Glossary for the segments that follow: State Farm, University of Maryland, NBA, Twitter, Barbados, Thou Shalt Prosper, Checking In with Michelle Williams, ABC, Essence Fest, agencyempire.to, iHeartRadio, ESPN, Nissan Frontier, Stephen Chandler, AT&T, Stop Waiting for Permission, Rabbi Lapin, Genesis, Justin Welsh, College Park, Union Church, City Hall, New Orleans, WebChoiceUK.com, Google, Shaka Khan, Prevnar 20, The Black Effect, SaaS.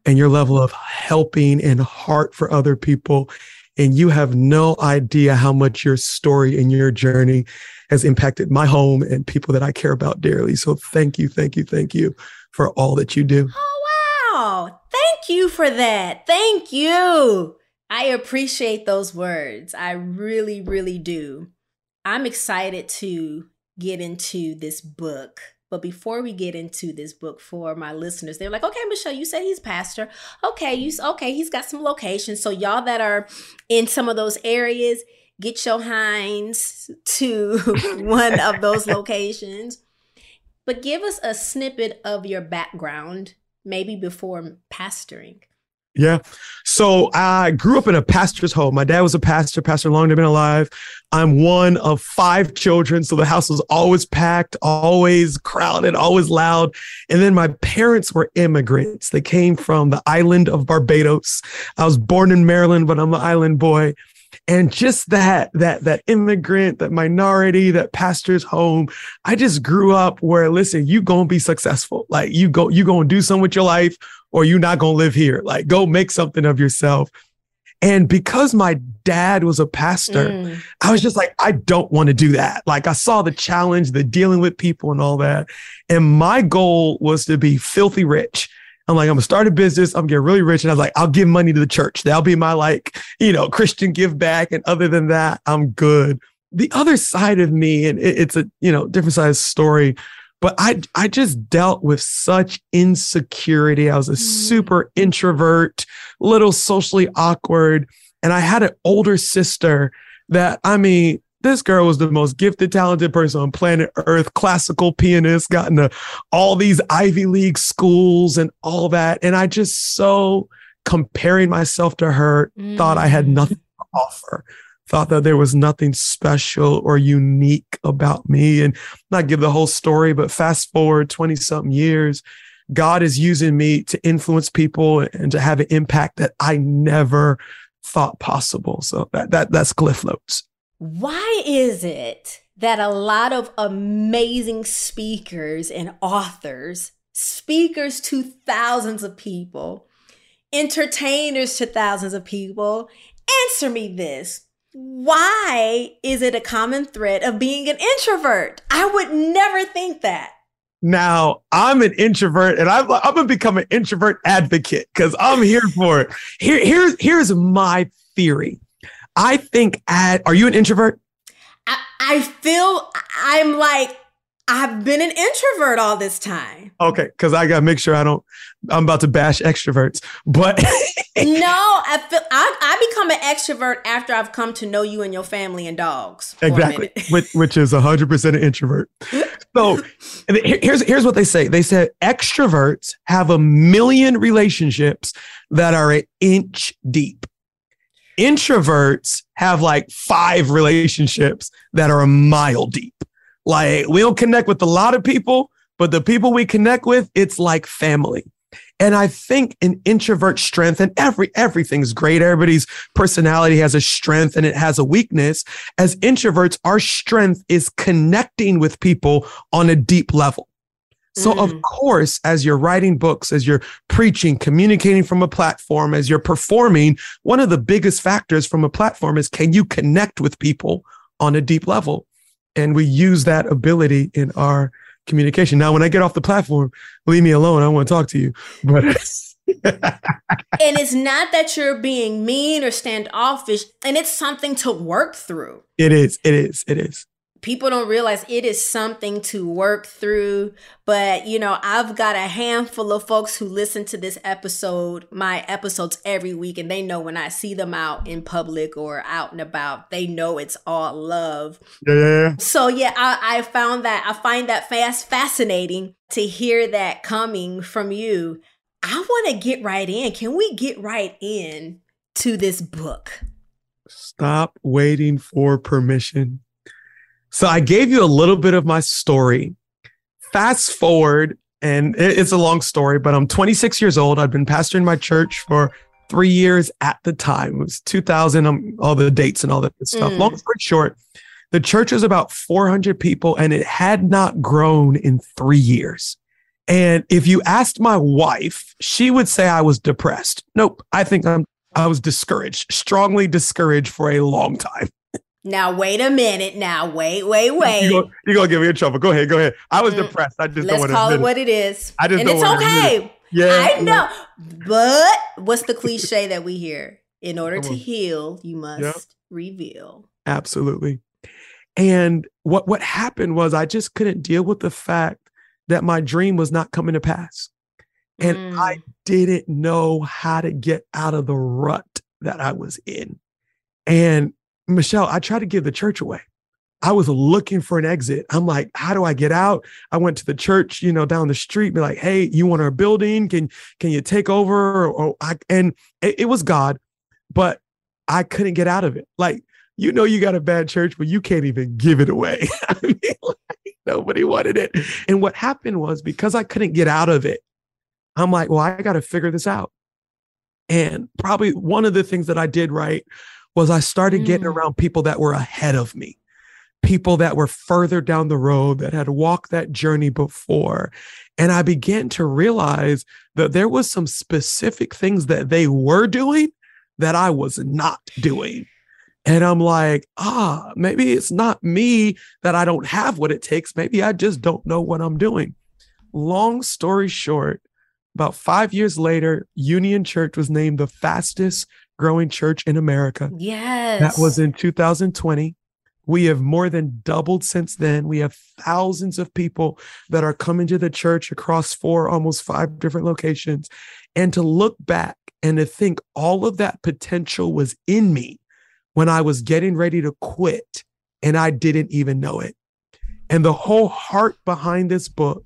and your level of helping and heart for other people. And you have no idea how much your story and your journey has impacted my home and people that I care about dearly. So thank you for all that you do. Oh, wow. Thank you for that. Thank you. I appreciate those words. I really, really do. I'm excited to get into this book. But before we get into this book, for my listeners, they're like, okay, Michelle, you said he's pastor. Okay, he's got some locations. So y'all that are in some of those areas, get your hinds to one of those locations. But give us a snippet of your background, maybe before pastoring. Yeah. So I grew up in a pastor's home. My dad was a pastor long they've been alive. I'm one of five children. So the house was always packed, always crowded, always loud. And then my parents were immigrants. They came from the island of Barbados. I was born in Maryland, but I'm an island boy. And just that immigrant, that minority, that pastor's home, I just grew up where, listen, you going to be successful. Like you going to do something with your life, or you're not going to live here. Like, go make something of yourself. And because my dad was a pastor, I was just like, I don't want to do that. Like, I saw the challenge, the dealing with people and all that. And my goal was to be filthy rich. I'm like, I'm going to start a business. I'm going to get really rich. And I was like, I'll give money to the church. That'll be my, like, Christian give back. And other than that, I'm good. The other side of me, and it's a, different side of the story, but I just dealt with such insecurity. I was a super introvert, little socially awkward. And I had an older sister that, this girl was the most gifted, talented person on planet Earth, classical pianist, got into all these Ivy League schools and all that. And I just, so comparing myself to her, thought I had nothing to offer. Thought that there was nothing special or unique about me. And not give the whole story, but fast forward 20 something years, God is using me to influence people and to have an impact that I never thought possible. So that's Cliff Notes. Why is it that a lot of amazing speakers and authors, speakers to thousands of people, entertainers to thousands of people, answer me this? Why is it a common thread of being an introvert? I would never think that. Now, I'm an introvert, and I'm going to become an introvert advocate because I'm here for it. Here's my theory. I think, are you an introvert? I feel I'm like, I've been an introvert all this time. Okay, because I got to make sure I'm about to bash extroverts, but. No, I become an extrovert after I've come to know you and your family and dogs. Exactly, which is 100% an introvert. So here's what they say. They said extroverts have a million relationships that are an inch deep. Introverts have like five relationships that are a mile deep. Like, we don't connect with a lot of people, but the people we connect with, it's like family. And I think an introvert strength, and everything's great. Everybody's personality has a strength and it has a weakness. As introverts, our strength is connecting with people on a deep level. So of course, as you're writing books, as you're preaching, communicating from a platform, as you're performing, one of the biggest factors from a platform is, can you connect with people on a deep level? And we use that ability in our communication. Now, when I get off the platform, leave me alone. I want to talk to you. But and it's not that you're being mean or standoffish, and it's something to work through. It is. People don't realize it is something to work through. But, you know, I've got a handful of folks who listen to this episode, my episodes every week, and they know when I see them out in public or out and about, they know it's all love. Yeah. So, yeah, I find that fascinating to hear that coming from you. I want to get right in. Can we get right in to this book? Stop Waiting for Permission. So I gave you a little bit of my story. Fast forward, and it's a long story, but I'm 26 years old. I've been pastoring my church for 3 years at the time. It was 2000, all the dates and all that stuff. Long story short, the church was about 400 people, and it had not grown in 3 years. And if you asked my wife, she would say I was depressed. Nope, I was discouraged, strongly discouraged for a long time. Now, wait a minute. Now, wait. You're going to get me in trouble. Go ahead. I was depressed. I just don't want to call it what it is. I just don't want to admit it. Yeah, I know. But what's the cliche that we hear? In order to heal, you must reveal. Absolutely. And what happened was I just couldn't deal with the fact that my dream was not coming to pass. And I didn't know how to get out of the rut that I was in. And Michelle, I tried to give the church away. I was looking for an exit. I'm like, how do I get out? I went to the church, down the street, be like, hey, you want our building? Can you take over? It was God, but I couldn't get out of it. Like, you got a bad church, but you can't even give it away. I mean, nobody wanted it. And what happened was, because I couldn't get out of it, I'm like, well, I got to figure this out. And probably one of the things that I did right was I started getting around people that were ahead of me, people that were further down the road, that had walked that journey before. And I began to realize that there was some specific things that they were doing that I was not doing. And I'm like, maybe it's not me that I don't have what it takes. Maybe I just don't know what I'm doing. Long story short, about 5 years later, Union Church was named the fastest growing church in America. Yes. That was in 2020. We have more than doubled since then. We have thousands of people that are coming to the church across almost five different locations. And to look back and to think all of that potential was in me when I was getting ready to quit and I didn't even know it. And the whole heart behind this book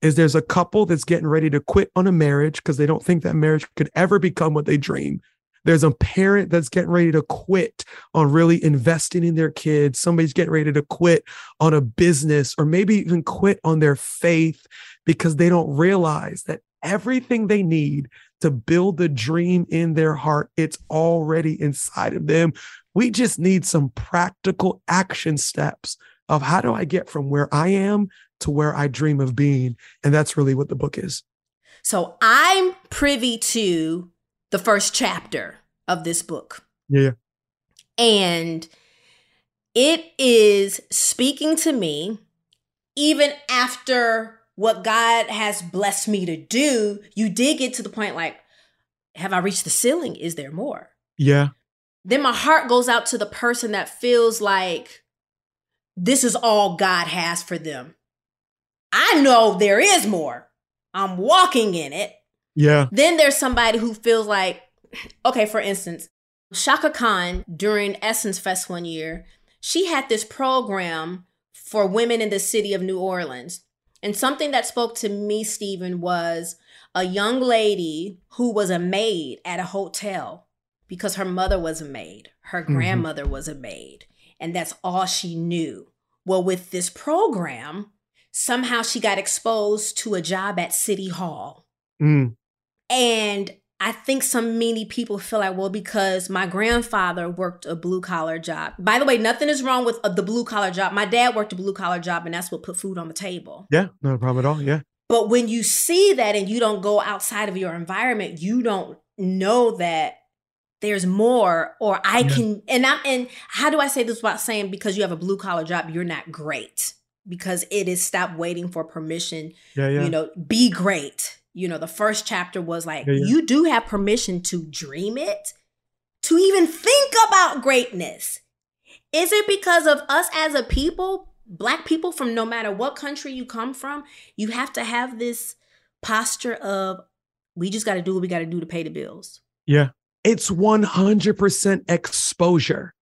is there's a couple that's getting ready to quit on a marriage because they don't think that marriage could ever become what they dream. There's a parent that's getting ready to quit on really investing in their kids. Somebody's getting ready to quit on a business or maybe even quit on their faith because they don't realize that everything they need to build the dream in their heart, it's already inside of them. We just need some practical action steps of how do I get from where I am to where I dream of being? And that's really what the book is. So I'm privy to the first chapter of this book. Yeah. And it is speaking to me, even after what God has blessed me to do, you did get to the point like, have I reached the ceiling? Is there more? Yeah. Then my heart goes out to the person that feels like this is all God has for them. I know there is more. I'm walking in it. Yeah. Then there's somebody who feels like, okay, for instance, Shaka Khan during Essence Fest one year, she had this program for women in the city of New Orleans. And something that spoke to me, Stephen, was a young lady who was a maid at a hotel because her mother was a maid. Her grandmother was a maid. And that's all she knew. Well, with this program, somehow she got exposed to a job at City Hall. And I think many people feel like, well, because my grandfather worked a blue collar job. By the way, nothing is wrong with the blue collar job. My dad worked a blue collar job and that's what put food on the table. Yeah, no problem at all. Yeah. But when you see that and you don't go outside of your environment, you don't know that there's more, or I can, and how do I say this without saying, because you have a blue collar job, you're not great, because it is stop waiting for permission, you know, be great. You know, the first chapter was like, you do have permission to dream it, to even think about greatness. Is it because of us as a people, Black people, from no matter what country you come from, you have to have this posture of, we just got to do what we got to do to pay the bills. Yeah. It's 100% exposure,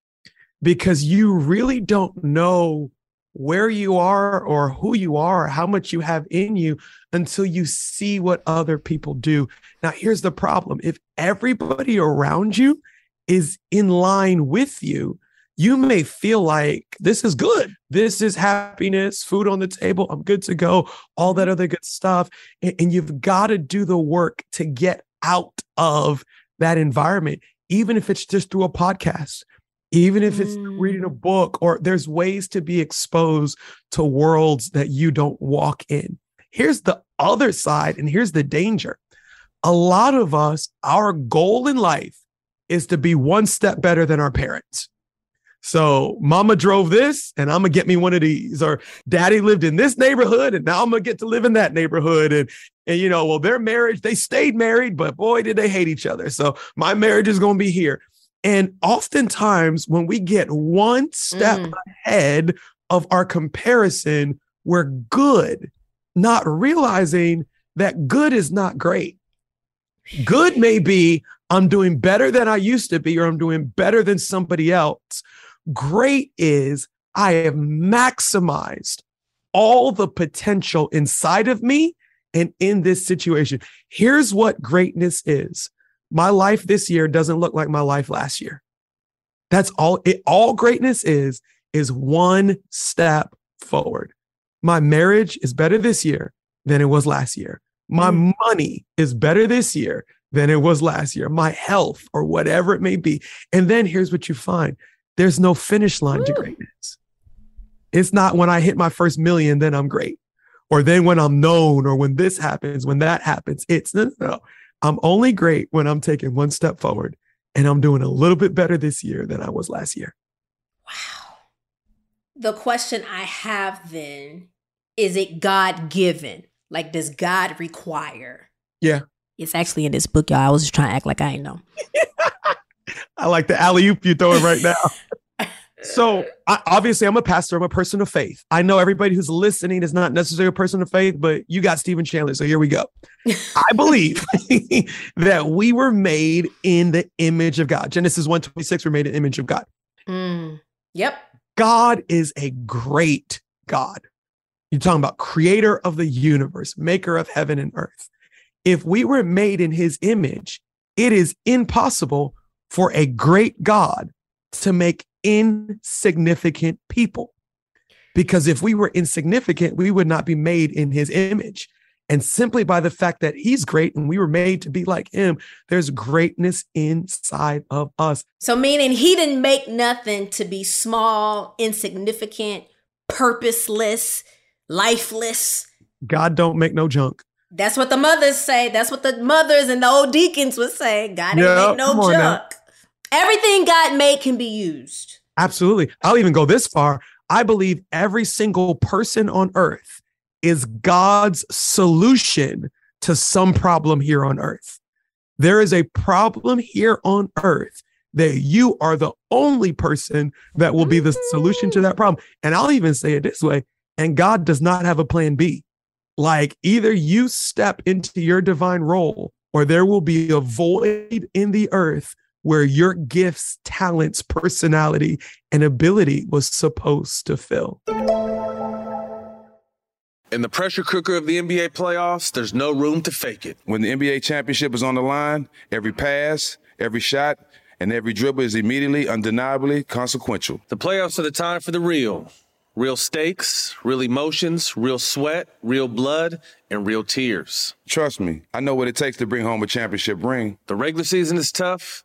because you really don't know where you are or who you are, how much you have in you, until you see what other people do. Now, here's the problem. If everybody around you is in line with you, you may feel like this is good. This is happiness, food on the table, I'm good to go, all that other good stuff. And you've got to do the work to get out of that environment, even if it's just through a podcast, even if it's reading a book, or there's ways to be exposed to worlds that you don't walk in. Here's the other side, and here's the danger. A lot of us, our goal in life is to be one step better than our parents. So mama drove this and I'm going to get me one of these, or daddy lived in this neighborhood and now I'm going to get to live in that neighborhood. And you know, well, their marriage, they stayed married, but boy, did they hate each other. So my marriage is going to be here. And oftentimes when we get one step ahead of our comparison, we're good, not realizing that good is not great. Good may be, I'm doing better than I used to be, or I'm doing better than somebody else. Great is, I have maximized all the potential inside of me and in this situation. Here's what greatness is. My life this year doesn't look like my life last year. That's all. All greatness is one step forward. My marriage is better this year than it was last year. My money is better this year than it was last year. My health, or whatever it may be. And then here's what you find. There's no finish line to greatness. It's not when I hit my first million, then I'm great. Or then when I'm known, or when this happens, when that happens. It's no. I'm only great when I'm taking one step forward and I'm doing a little bit better this year than I was last year. Wow. The question I have then, is it God-given? Like, does God require? Yeah. It's actually in this book, y'all. I was just trying to act like I ain't know. I like the alley-oop you throwing right now. So obviously I'm a pastor. I'm a person of faith. I know everybody who's listening is not necessarily a person of faith, but you got Stephen Chandler. So here we go. I believe that we were made in the image of God. Genesis 1:26, we're made in the image of God. Yep. God is a great God. You're talking about creator of the universe, maker of heaven and earth. If we were made in his image, it is impossible for a great God to make insignificant people. Because if we were insignificant, we would not be made in his image. And simply by the fact that he's great and we were made to be like him, there's greatness inside of us. So meaning he didn't make nothing to be small, insignificant, purposeless, lifeless. God don't make no junk. That's what the mothers say. That's what the mothers and the old deacons would say. God ain't make no junk. Everything God made can be used. Absolutely. I'll even go this far. I believe every single person on earth is God's solution to some problem here on earth. There is a problem here on earth that you are the only person that will be the solution to that problem. And I'll even say it this way. And God does not have a plan B. Like, either you step into your divine role, or there will be a void in the earth where your gifts, talents, personality, and ability was supposed to fill. In the pressure cooker of the NBA playoffs, there's no room to fake it. When the NBA championship is on the line, every pass, every shot, and every dribble is immediately, undeniably consequential. The playoffs are the time for the real. Real stakes, real emotions, real sweat, real blood, and real tears. Trust me, I know what it takes to bring home a championship ring. The regular season is tough,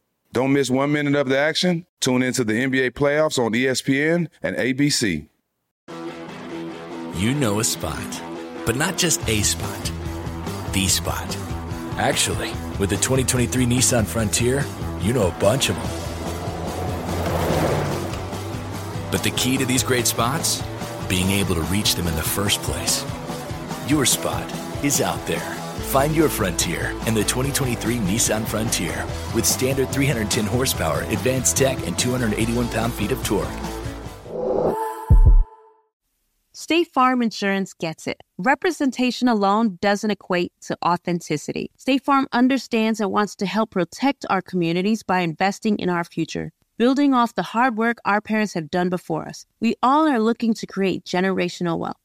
Don't miss 1 minute of the action. Tune into the NBA playoffs on ESPN and ABC. You know a spot, but not just a spot, the spot. Actually, with the 2023 Nissan Frontier, you know a bunch of them. But the key to these great spots? Being able to reach them in the first place. Your spot is out there. Find your Frontier in the 2023 Nissan Frontier with standard 310 horsepower, advanced tech, and 281 pound-feet of torque. State Farm Insurance gets it. Representation alone doesn't equate to authenticity. State Farm understands and wants to help protect our communities by investing in our future. Building off the hard work our parents have done before us, we all are looking to create generational wealth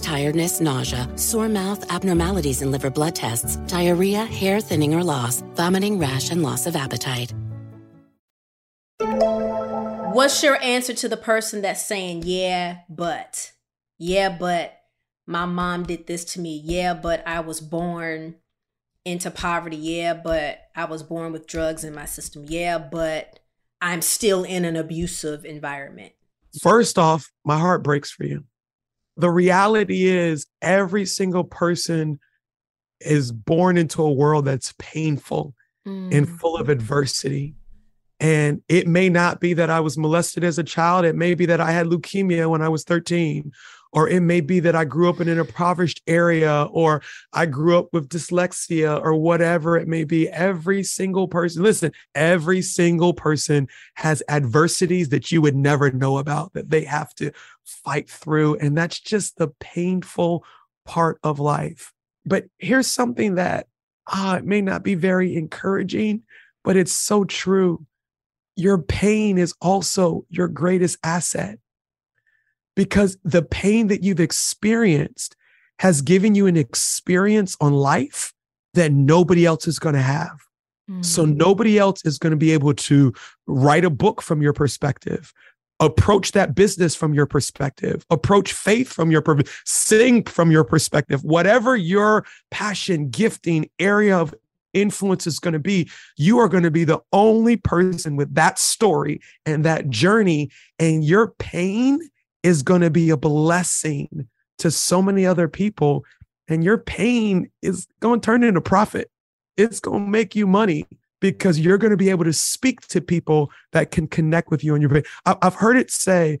tiredness, nausea, sore mouth, abnormalities in liver blood tests, diarrhea, hair thinning or loss, vomiting, rash, and loss of appetite. What's your answer to the person that's saying, yeah, but my mom did this to me. Yeah, but I was born into poverty. Yeah, but I was born with drugs in my system. Yeah, but I'm still in an abusive environment. First off, my heart breaks for you. The reality is every single person is born into a world that's painful and full of adversity. And it may not be that I was molested as a child. It may be that I had leukemia when I was 13, or it may be that I grew up in an impoverished area, or I grew up with dyslexia, or whatever it may be. Every single person, listen, every single person has adversities that you would never know about that they have to fight through. And that's just the painful part of life. But here's something that it may not be very encouraging, but it's so true. Your pain is also your greatest asset, because the pain that you've experienced has given you an experience on life that nobody else is going to have. Mm-hmm. So nobody else is going to be able to write a book from your perspective, approach that business from your perspective, approach faith from your perspective, sing from your perspective, whatever your passion, gifting, area of influence is going to be, you are going to be the only person with that story and that journey, and your pain is going to be a blessing to so many other people. And your pain is going to turn into profit. It's going to make you money because you're going to be able to speak to people that can connect with you. And your, I've heard it say,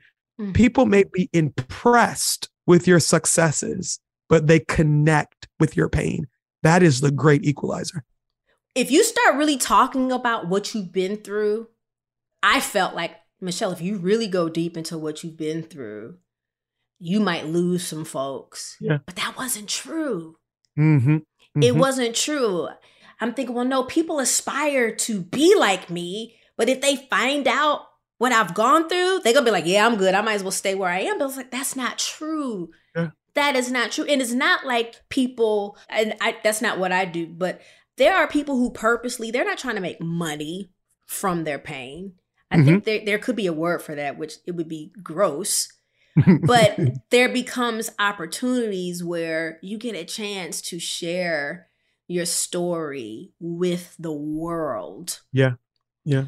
people may be impressed with your successes, but they connect with your pain. That is the great equalizer. If you start really talking about what you've been through, I felt like, Michelle, if you really go deep into what you've been through, you might lose some folks. Yeah. But that wasn't true. Mm-hmm. Mm-hmm. It wasn't true. I'm thinking, well, no, people aspire to be like me, but if they find out what I've gone through, they're going to be like, yeah, I'm good. I might as well stay where I am. But it's like, that's not true. Yeah. That is not true. And it's not like people, and that's not what I do, but there are people who purposely, they're not trying to make money from their pain. I think there could be a word for that, which it would be gross, but there becomes opportunities where you get a chance to share your story with the world. Yeah. Yeah.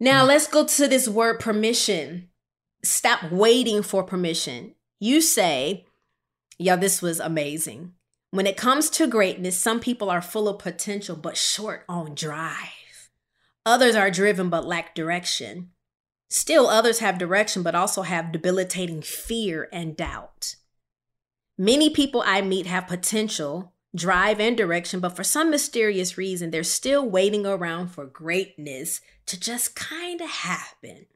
Now let's go to this word permission. Stop waiting for permission. You say, yeah, this was amazing. When it comes to greatness, some people are full of potential, but short on drive. Others are driven, but lack direction. Still others have direction, but also have debilitating fear and doubt. Many people I meet have potential, drive, and direction, but for some mysterious reason, they're still waiting around for greatness to just kind of happen.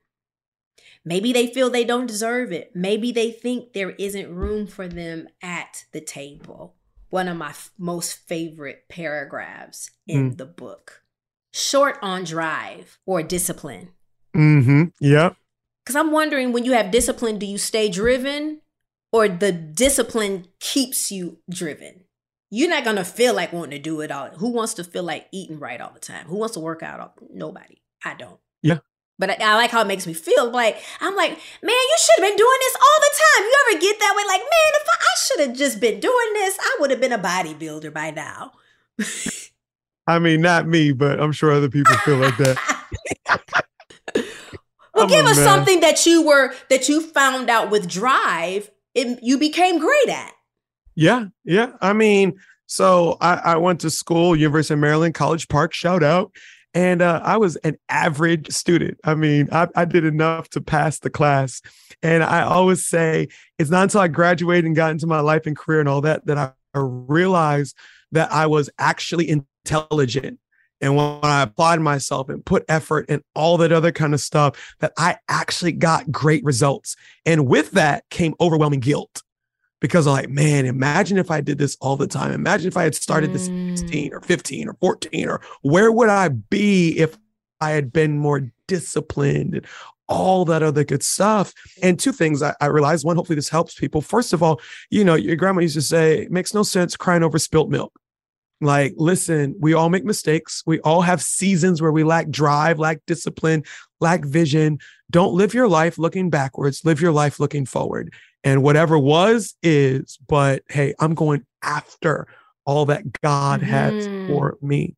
Maybe they feel they don't deserve it. Maybe they think there isn't room for them at the table. One of my most favorite paragraphs in the book. Short on drive or discipline. Mm-hmm. Yep. Because I'm wondering, when you have discipline, do you stay driven, or the discipline keeps you driven? You're not going to feel like wanting to do it all. Who wants to feel like eating right all the time? Who wants to work out? Nobody. I don't. Yeah. But I like how it makes me feel. Like, I'm like, man, you should have been doing this all the time. You ever get that way? Like, man, if I should have just been doing this, I would have been a bodybuilder by now. I mean, not me, but I'm sure other people feel like that. Well, give us something that you found out with drive, you became great at. Yeah. Yeah. I mean, so I went to school, University of Maryland, College Park, shout out. And I was an average student. I mean, I did enough to pass the class. And I always say, it's not until I graduated and got into my life and career and all that, that I realized that I was actually intelligent. And when I applied myself and put effort and all that other kind of stuff, that I actually got great results. And with that came overwhelming guilt. Because I'm like, man, imagine if I did this all the time. Imagine if I had started this 16 or 15 or 14, or where would I be if I had been more disciplined and all that other good stuff. And two things I realized. One, hopefully this helps people. First of all, you know, your grandma used to say, it makes no sense crying over spilt milk. Like, listen, we all make mistakes. We all have seasons where we lack drive, lack discipline, lack vision. Don't live your life looking backwards. Live your life looking forward. And whatever was is, but hey, I'm going after all that God has for me.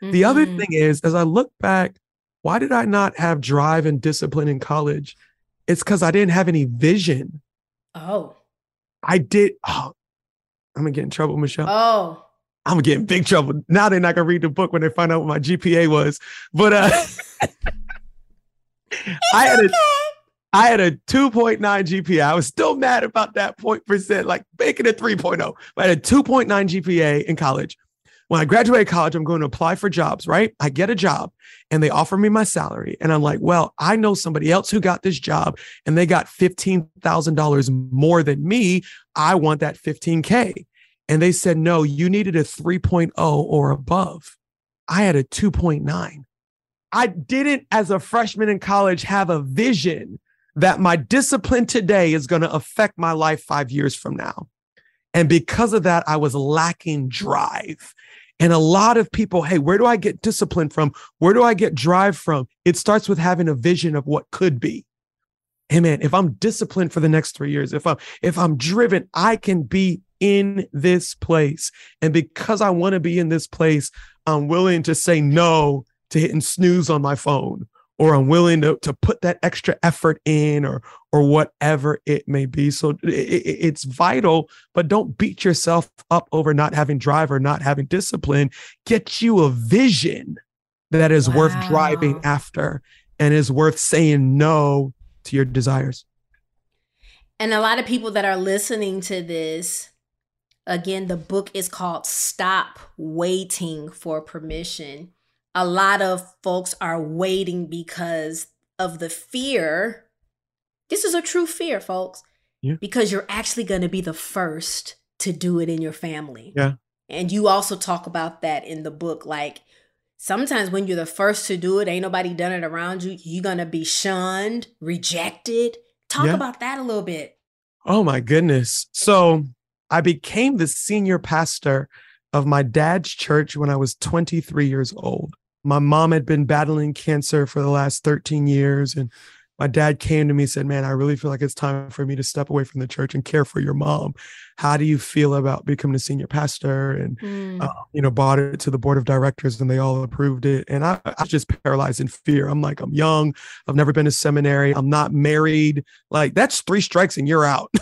The other thing is, as I look back, why did I not have drive and discipline in college? It's because I didn't have any vision. Oh. I'm going to get in trouble, Michelle. Oh. I'm going to get in big trouble. Now they're not going to read the book when they find out what my GPA was. But I had a 2.9 GPA. I was still mad about that 0.%, like making it 3.0. But I had a 2.9 GPA in college. When I graduated college, I'm going to apply for jobs, right? I get a job and they offer me my salary. And I'm like, well, I know somebody else who got this job and they got $15,000 more than me. I want that $15K. And they said, no, you needed a 3.0 or above. I had a 2.9. I didn't, as a freshman in college, have a vision that my discipline today is going to affect my life 5 years from now. And because of that, I was lacking drive. And a lot of people, hey, where do I get discipline from? Where do I get drive from? It starts with having a vision of what could be. hey man, if I'm disciplined for the next 3 years, if I'm driven, I can be in this place. And because I want to be in this place, I'm willing to say no to hitting snooze on my phone, or I'm willing to put that extra effort in, or whatever it may be. So it's vital, but don't beat yourself up over not having drive or not having discipline. Get you a vision that is worth driving after and is worth saying no to your desires. And a lot of people that are listening to this, again, the book is called Stop Waiting for Permission. A lot of folks are waiting because of the fear. This is a true fear, folks, because you're actually going to be the first to do it in your family. Yeah. And you also talk about that in the book. Like, sometimes when you're the first to do it, ain't nobody done it around you. You're going to be shunned, rejected. Talk about that a little bit. Oh, my goodness. So I became the senior pastor of my dad's church when I was 23 years old. My mom had been battling cancer for the last 13 years. And my dad came to me and said, man, I really feel like it's time for me to step away from the church and care for your mom. How do you feel about becoming a senior pastor? And, brought it to the board of directors and they all approved it. And I was just paralyzed in fear. I'm like, I'm young. I've never been to seminary. I'm not married. Like, that's 3 strikes and you're out.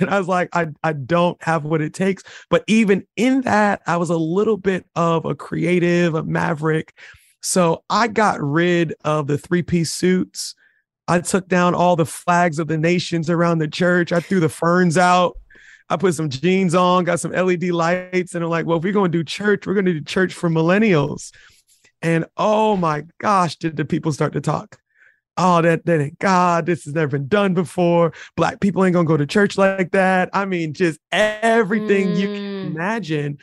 And I was like, I don't have what it takes. But even in that, I was a little bit of a creative, a maverick. So I got rid of the 3-piece suits. I took down all the flags of the nations around the church. I threw the ferns out. I put some jeans on, got some LED lights. And I'm like, well, if we're going to do church, we're going to do church for millennials. And oh my gosh, did the people start to talk. Oh, that ain't God. This has never been done before. Black people ain't going to go to church like that. I mean, just everything you can imagine.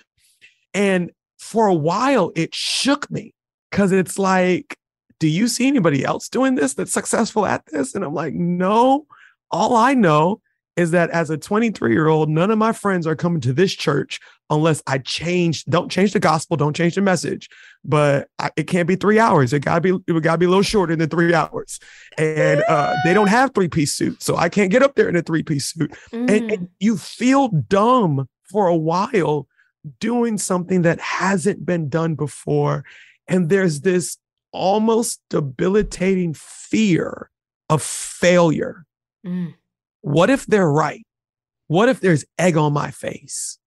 And for a while, it shook me because it's like, do you see anybody else doing this that's successful at this? And I'm like, no. All I know is that as a 23-year-old, none of my friends are coming to this church unless I change. Don't change the gospel. Don't change the message. But it can't be 3 hours. It got to be a little shorter than 3 hours. And they don't have 3-piece suits, so I can't get up there in a 3-piece suit. And you feel dumb for a while doing something that hasn't been done before. And there's this almost debilitating fear of failure. What if they're right? What if there's egg on my face?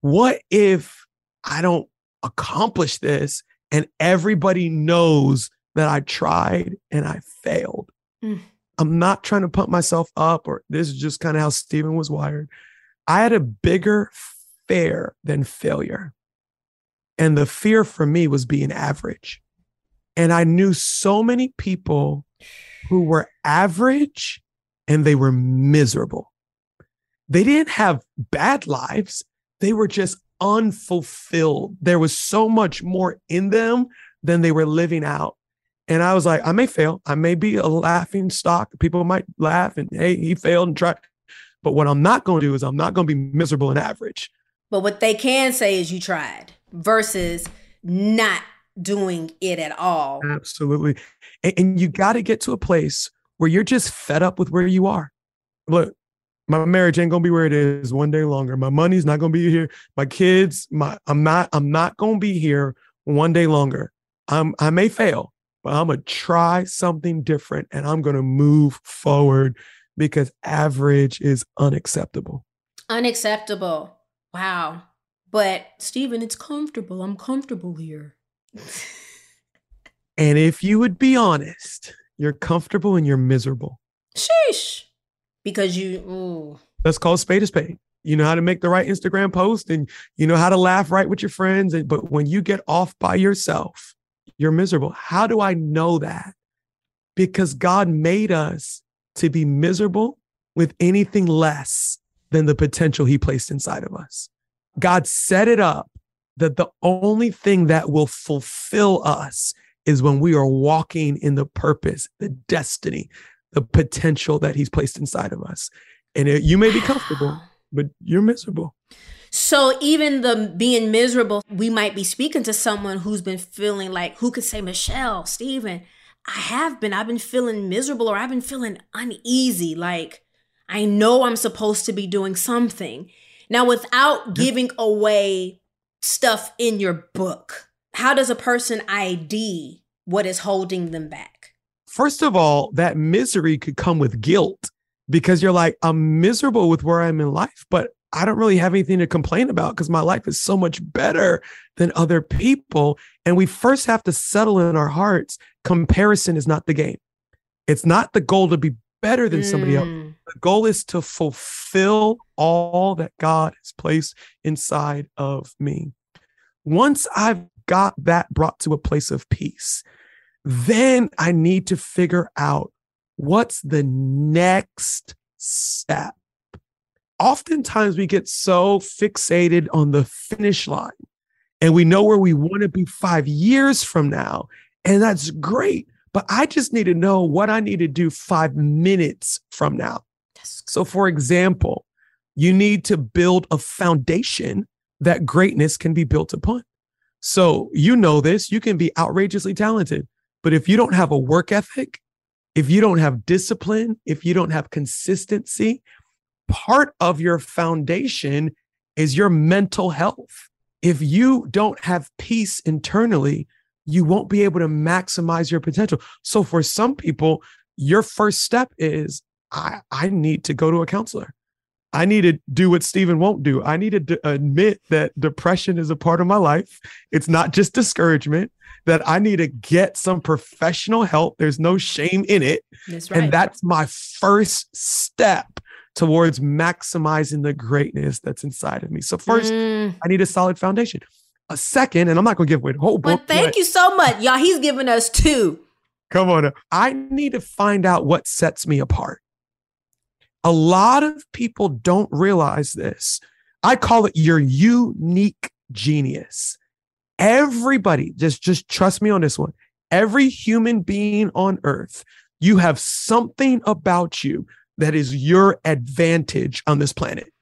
What if I don't accomplish this and everybody knows that I tried and I failed? I'm not trying to pump myself up, or this is just kind of how Stephen was wired. I had a bigger fear than failure. And the fear for me was being average. And I knew so many people who were average and they were miserable. They didn't have bad lives. They were just unfulfilled. There was so much more in them than they were living out. And I was like, I may fail. I may be a laughing stock. People might laugh and, hey, he failed and tried. But what I'm not going to do is I'm not going to be miserable and average. But what they can say is you tried versus not doing it at all. Absolutely. And you got to get to a place where you're just fed up with where you are. Look, my marriage ain't going to be where it is one day longer. My money's not going to be here. My kids, I'm not going to be here one day longer. I may fail, but I'm going to try something different and I'm going to move forward because average is unacceptable. Unacceptable. Wow. But Stephen, it's comfortable. I'm comfortable here. And if you would be honest, you're comfortable and you're miserable. Sheesh. Because let's call a spade a spade. You know how to make the right Instagram post and you know how to laugh right with your friends. But when you get off by yourself, you're miserable. How do I know that? Because God made us to be miserable with anything less than the potential he placed inside of us. God set it up that the only thing that will fulfill us is when we are walking in the purpose, the destiny, the potential that he's placed inside of us. And you may be comfortable, but you're miserable. So even the being miserable, we might be speaking to someone who's been feeling like, who could say, Michelle, Stephen, I've been feeling miserable, or I've been feeling uneasy. Like, I know I'm supposed to be doing something. Now, without giving away stuff in your book, how does a person ID what is holding them back? First of all, that misery could come with guilt, because you're like, I'm miserable with where I'm in life, but I don't really have anything to complain about because my life is so much better than other people. And we first have to settle in our hearts. Comparison is not the game. It's not the goal to be better than somebody else. The goal is to fulfill all that God has placed inside of me. Once I've got that brought to a place of peace, then I need to figure out what's the next step. Oftentimes we get so fixated on the finish line, and we know where we want to be 5 years from now. And that's great. But I just need to know what I need to do 5 minutes from now. So for example, you need to build a foundation that greatness can be built upon. So you know this, you can be outrageously talented, but if you don't have a work ethic, if you don't have discipline, if you don't have consistency, part of your foundation is your mental health. If you don't have peace internally, you won't be able to maximize your potential. So for some people, your first step is, I need to go to a counselor. I need to do what Stephen won't do. I need to admit that depression is a part of my life. It's not just discouragement, that I need to get some professional help. There's no shame in it. That's right. And that's my first step towards maximizing the greatness that's inside of me. So first, I need a solid foundation. A second, and I'm not going to give away the whole book. Well, thank you so much, y'all. He's giving us two. Come on. I need to find out what sets me apart. A lot of people don't realize this. I call it your unique genius. Everybody, just trust me on this one. Every human being on earth, you have something about you that is your advantage on this planet.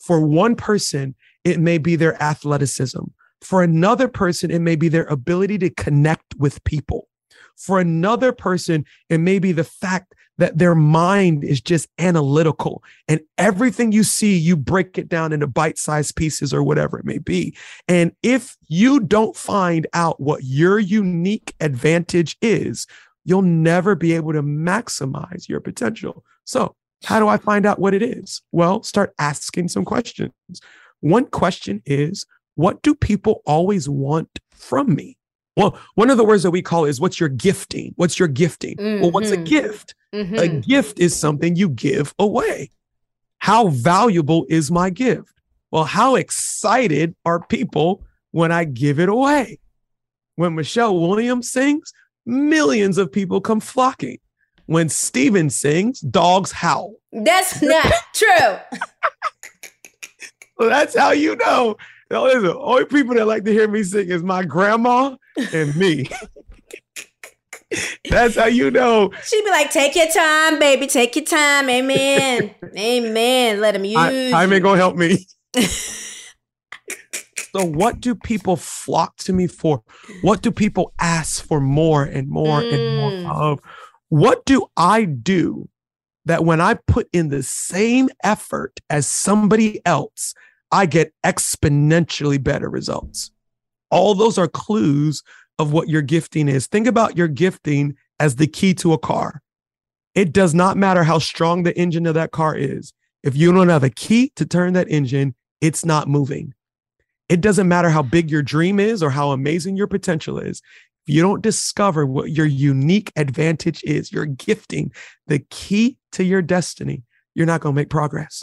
For one person, it may be their athleticism. For another person, it may be their ability to connect with people. For another person, it may be the fact that their mind is just analytical, and everything you see, you break it down into bite-sized pieces or whatever it may be. And if you don't find out what your unique advantage is, you'll never be able to maximize your potential. So how do I find out what it is? Well, start asking some questions. One question is, what do people always want from me? Well, one of the words that we call is, what's your gifting? What's your gifting? Mm-hmm. Well, what's a gift? Mm-hmm. A gift is something you give away. How valuable is my gift? Well, how excited are people when I give it away? When Michelle Williams sings, millions of people come flocking. When Stephen sings, dogs howl. That's not true. Well, that's how you know. Now, listen, the only people that like to hear me sing is my grandma and me. That's how you know. She'd be like, take your time, baby. Take your time. Amen. Amen. Let him use I ain't going to help me. So what do people flock to me for? What do people ask for more and more and more of? What do I do that when I put in the same effort as somebody else, I get exponentially better results? All those are clues of what your gifting is. Think about your gifting as the key to a car. It does not matter how strong the engine of that car is. If you don't have a key to turn that engine, it's not moving. It doesn't matter how big your dream is or how amazing your potential is. If you don't discover what your unique advantage is, your gifting, the key to your destiny, you're not going to make progress.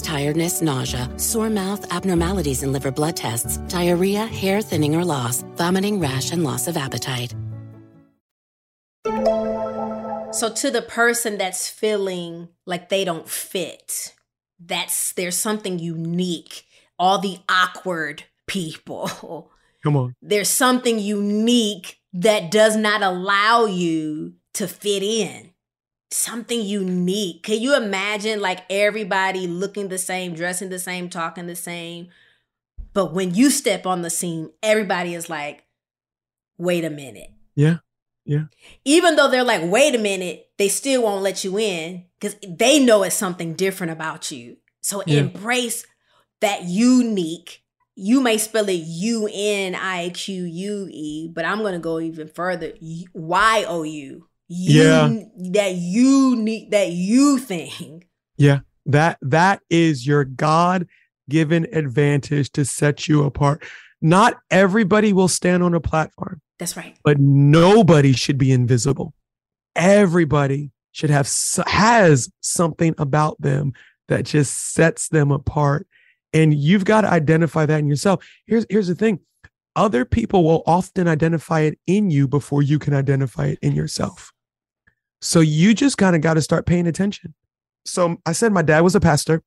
tiredness, nausea, sore mouth, abnormalities in liver blood tests, diarrhea, hair thinning or loss, vomiting, rash, and loss of appetite. So to the person that's feeling like they don't fit, there's something unique. All the awkward people. Come on. There's something unique that does not allow you to fit in. Something unique. Can you imagine like everybody looking the same, dressing the same, talking the same? But when you step on the scene, everybody is like, wait a minute. Yeah. Yeah. Even though they're like, wait a minute, they still won't let you in because they know it's something different about you. So embrace that unique. You may spell it UNIQUE, but I'm going to go even further. YOU. That unique, that you thing. Yeah. That is your God-given advantage to set you apart. Not everybody will stand on a platform. That's right. But nobody should be invisible. Everybody should has something about them that just sets them apart. And you've got to identify that in yourself. Here's the thing. Other people will often identify it in you before you can identify it in yourself. So you just kind of got to start paying attention. So I said my dad was a pastor.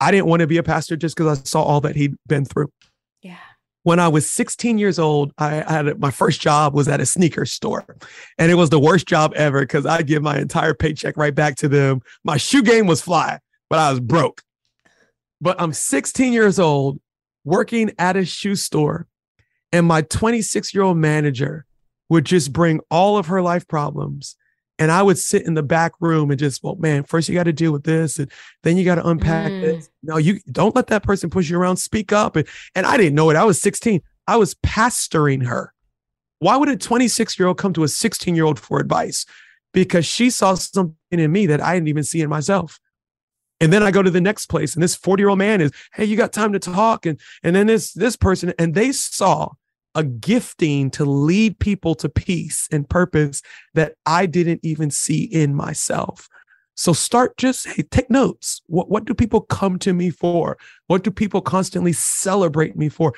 I didn't want to be a pastor just because I saw all that he'd been through. Yeah. When I was 16 years old, my first job was at a sneaker store, and it was the worst job ever because I give my entire paycheck right back to them. My shoe game was fly, but I was broke. But I'm 16 years old working at a shoe store, and my 26-year-old manager would just bring all of her life problems. And I would sit in the back room and just, well, man, first you got to deal with this, and then you got to unpack this. No, you don't let that person push you around. Speak up. And I didn't know it. I was 16. I was pastoring her. Why would a 26-year-old come to a 16-year-old for advice? Because she saw something in me that I didn't even see in myself. And then I go to the next place, and this 40-year-old man is, hey, you got time to talk? And then this person, and they saw a gifting to lead people to peace and purpose that I didn't even see in myself. So start just, hey, take notes. What do people come to me for? What do people constantly celebrate me for?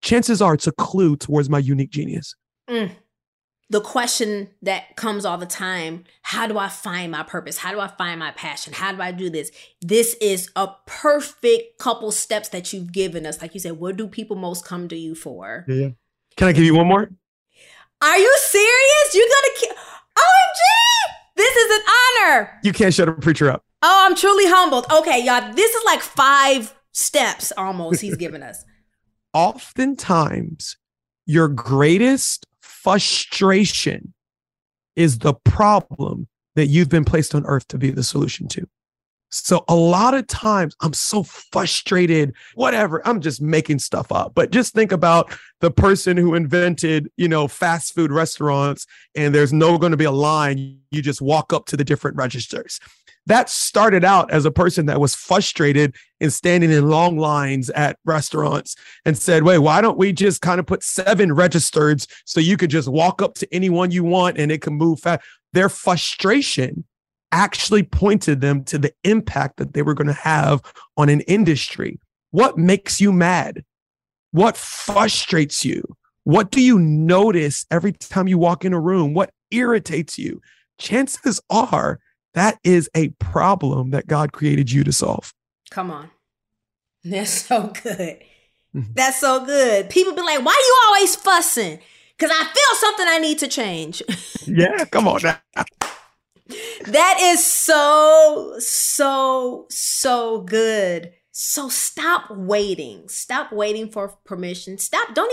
Chances are it's a clue towards my unique genius. The question that comes all the time, how do I find my purpose? How do I find my passion? How do I do this? This is a perfect couple steps that you've given us. Like you said, what do people most come to you for? Yeah. Can I give you one more? Are you serious? You're going to keep... OMG! This is an honor. You can't shut a preacher up. Oh, I'm truly humbled. Okay, y'all, this is like 5 steps almost he's given us. Oftentimes, your greatest frustration is the problem that you've been placed on earth to be the solution to. So a lot of times I'm so frustrated, whatever, I'm just making stuff up. But just think about the person who invented, fast food restaurants, and there's no going to be a line. You just walk up to the different registers. That started out as a person that was frustrated in standing in long lines at restaurants and said, wait, why don't we just kind of put 7 registers so you could just walk up to anyone you want and it can move fast? Their frustration actually pointed them to the impact that they were going to have on an industry. What makes you mad? What frustrates you? What do you notice every time you walk in a room? What irritates you? Chances are that is a problem that God created you to solve. Come on. That's so good. That's so good. People be like, why are you always fussing? Because I feel something I need to change. Yeah, come on now. That is so, so, so good. So stop waiting. Stop waiting for permission. Stop. Don't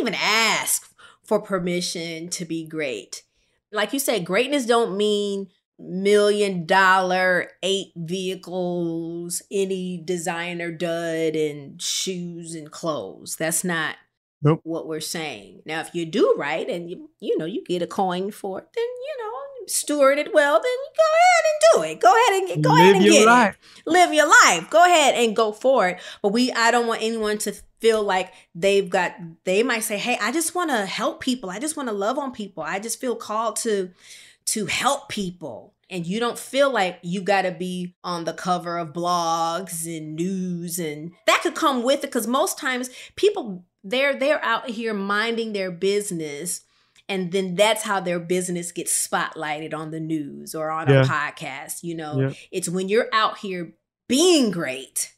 even ask for permission to be great. Like you said, greatness don't mean $1 million, 8 vehicles, any designer dud and shoes and clothes. That's not what we're saying. Now, if you do right and you get a coin for it, then steward it well, then go ahead and do it. Live your life. Go ahead and go for it. But I don't want anyone to feel like they might say, hey, I just want to help people. I just want to love on people. I just feel called to help people. And you don't feel like you got to be on the cover of blogs and news, and that could come with it, because most times people, they're out here minding their business, and then that's how their business gets spotlighted on the news or on a podcast. It's when you're out here being great,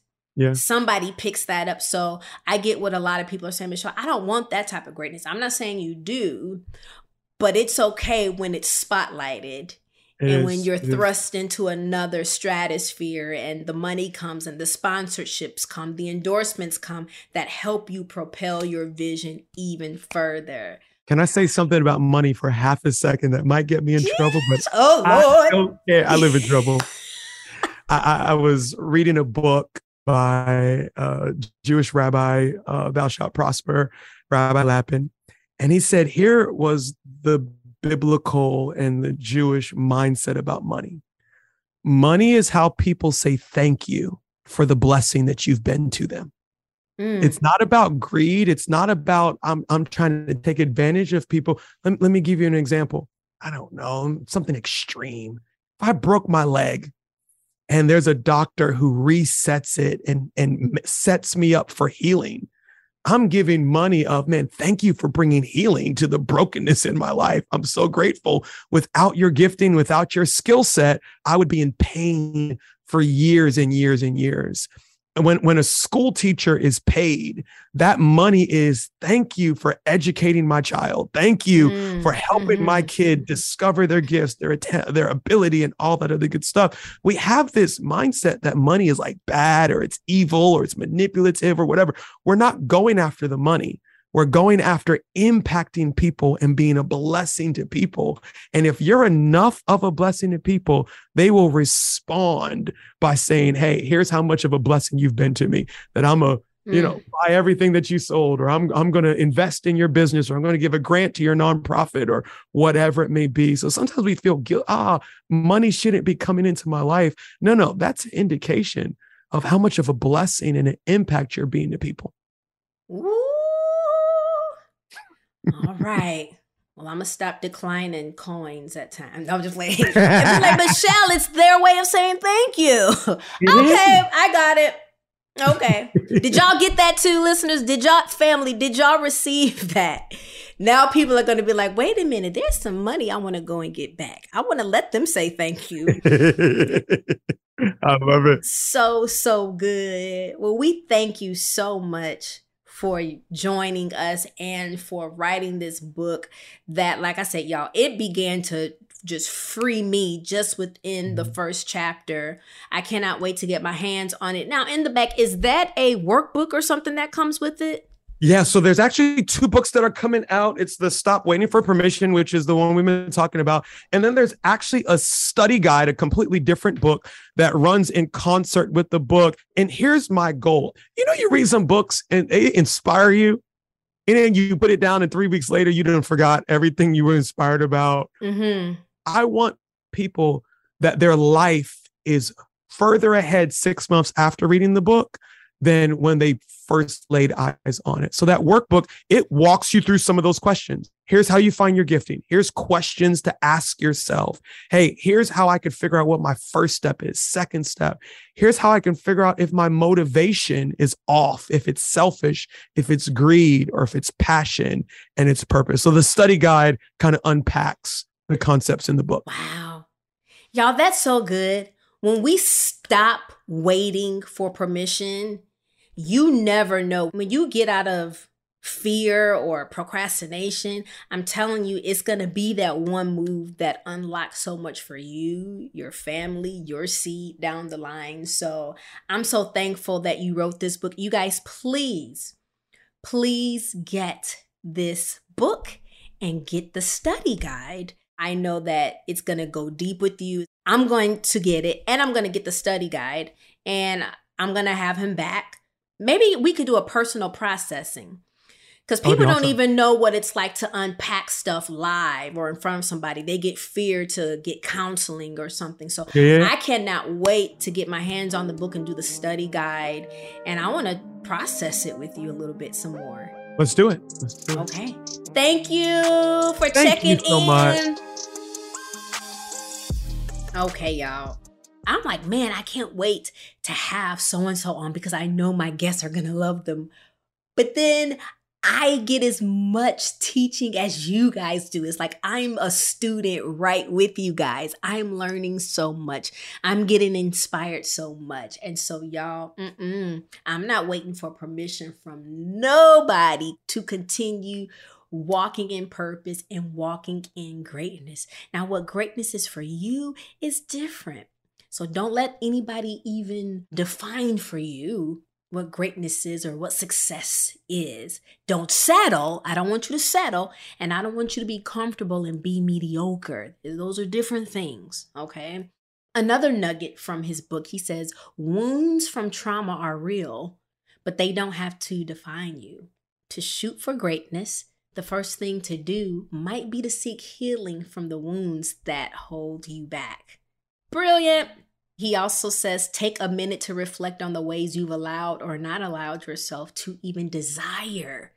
somebody picks that up. So I get what a lot of people are saying, Michelle, I don't want that type of greatness. I'm not saying you do, but it's okay when it's spotlighted and when you're thrust into another stratosphere and the money comes and the sponsorships come, the endorsements come that help you propel your vision even further. Can I say something about money for half a second that might get me in trouble? But I don't care. I live in trouble. I was reading a book by Jewish rabbi, Thou Shalt Prosper, Rabbi Lapin. And he said, here was the biblical and the Jewish mindset about money. Money is how people say thank you for the blessing that you've been to them. It's not about greed. It's not about I'm trying to take advantage of people. Let me give you an example. I don't know, something extreme. If I broke my leg and there's a doctor who resets it and sets me up for healing, I'm giving money of, man, thank you for bringing healing to the brokenness in my life. I'm so grateful. Without your gifting, without your skill set, I would be in pain for years and years and years. when a school teacher is paid, that money is thank you for educating my child. Thank you for helping my kid discover their gifts, their ability, and all that other good stuff. We have this mindset that money is like bad or it's evil or it's manipulative or whatever. We're not going after the money. We're going after impacting people and being a blessing to people. And if you're enough of a blessing to people, they will respond by saying, hey, here's how much of a blessing you've been to me, that I'm a, buy everything that you sold, or I'm going to invest in your business, or I'm going to give a grant to your nonprofit, or whatever it may be. So sometimes we feel guilt. Money shouldn't be coming into my life. No, that's an indication of how much of a blessing and an impact you're being to people. Ooh. All right. Well, I'm going to stop declining coins at times. I'm just like, Michelle, it's their way of saying thank you. Okay, I got it. Okay. Did y'all get that too, listeners? Did y'all receive that? Now people are going to be like, wait a minute, there's some money I want to go and get back. I want to let them say thank you. I love it. So good. Well, we thank you so much for joining us and for writing this book that, like I said, y'all, it began to just free me just within the first chapter. I cannot wait to get my hands on it. Now, in the back, is that a workbook or something that comes with it? Yeah, so there's actually two books that are coming out. It's the Stop Waiting for Permission, which is the one we've been talking about. And then there's actually a study guide, a completely different book that runs in concert with the book. And here's my goal. You read some books and they inspire you, and then you put it down, and 3 weeks later, you done forgot everything you were inspired about. Mm-hmm. I want people that their life is further ahead 6 months after reading the book than when they first laid eyes on it. So that workbook, it walks you through some of those questions. Here's how you find your gifting. Here's questions to ask yourself. Hey, here's how I could figure out what my first step is, second step. Here's how I can figure out if my motivation is off, if it's selfish, if it's greed, or if it's passion and its purpose. So the study guide kind of unpacks the concepts in the book. Wow. Y'all, that's so good. When we stop waiting for permission, you never know. When you get out of fear or procrastination, I'm telling you, it's going to be that one move that unlocks so much for you, your family, your seed down the line. So I'm so thankful that you wrote this book. You guys, please get this book and get the study guide. I know that it's going to go deep with you. I'm going to get it, and I'm going to get the study guide, and I'm going to have him back. Maybe we could do a personal processing, because people don't even know what it's like to unpack stuff live or in front of somebody. They get feared to get counseling or something. So yeah. I cannot wait to get my hands on the book and do the study guide. And I want to process it with you a little bit some more. Let's do it. Okay. Thank you for checking in. Okay, y'all. I'm like, man, I can't wait to have so-and-so on because I know my guests are going to love them. But then I get as much teaching as you guys do. It's like I'm a student right with you guys. I'm learning so much. I'm getting inspired so much. And so, y'all, I'm not waiting for permission from nobody to continue walking in purpose and walking in greatness. Now, what greatness is for you is different. So don't let anybody even define for you what greatness is or what success is. Don't settle. I don't want you to settle. And I don't want you to be comfortable and be mediocre. Those are different things, okay? Another nugget from his book, he says, wounds from trauma are real, but they don't have to define you. To shoot for greatness, the first thing to do might be to seek healing from the wounds that hold you back. Brilliant. He also says, take a minute to reflect on the ways you've allowed or not allowed yourself to even desire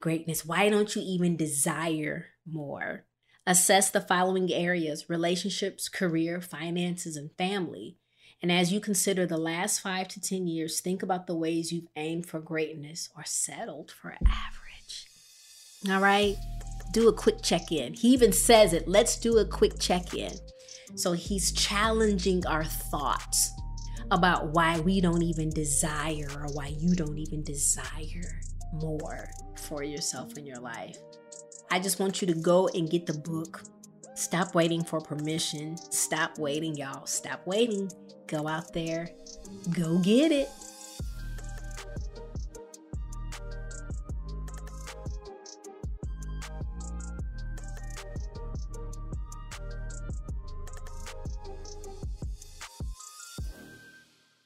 greatness. Why don't you even desire more? Assess the following areas: relationships, career, finances, and family. And as you consider the last 5 to 10 years, think about the ways you've aimed for greatness or settled for average. All right, do a quick check-in. He even says it. Let's do a quick check-in. So he's challenging our thoughts about why we don't even desire, or why you don't even desire more for yourself in your life. I just want you to go and get the book. Stop Waiting for Permission. Stop waiting, y'all. Stop waiting. Go out there. Go get it.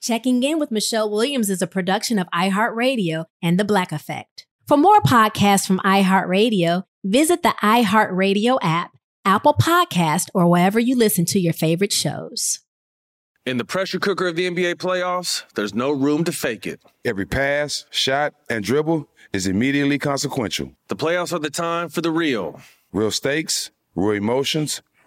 Checking In with Michelle Williams is a production of iHeartRadio and The Black Effect. For more podcasts from iHeartRadio, visit the iHeartRadio app, Apple Podcast, or wherever you listen to your favorite shows. In the pressure cooker of the NBA playoffs, there's no room to fake it. Every pass, shot, and dribble is immediately consequential. The playoffs are the time for the real. Real stakes, real emotions,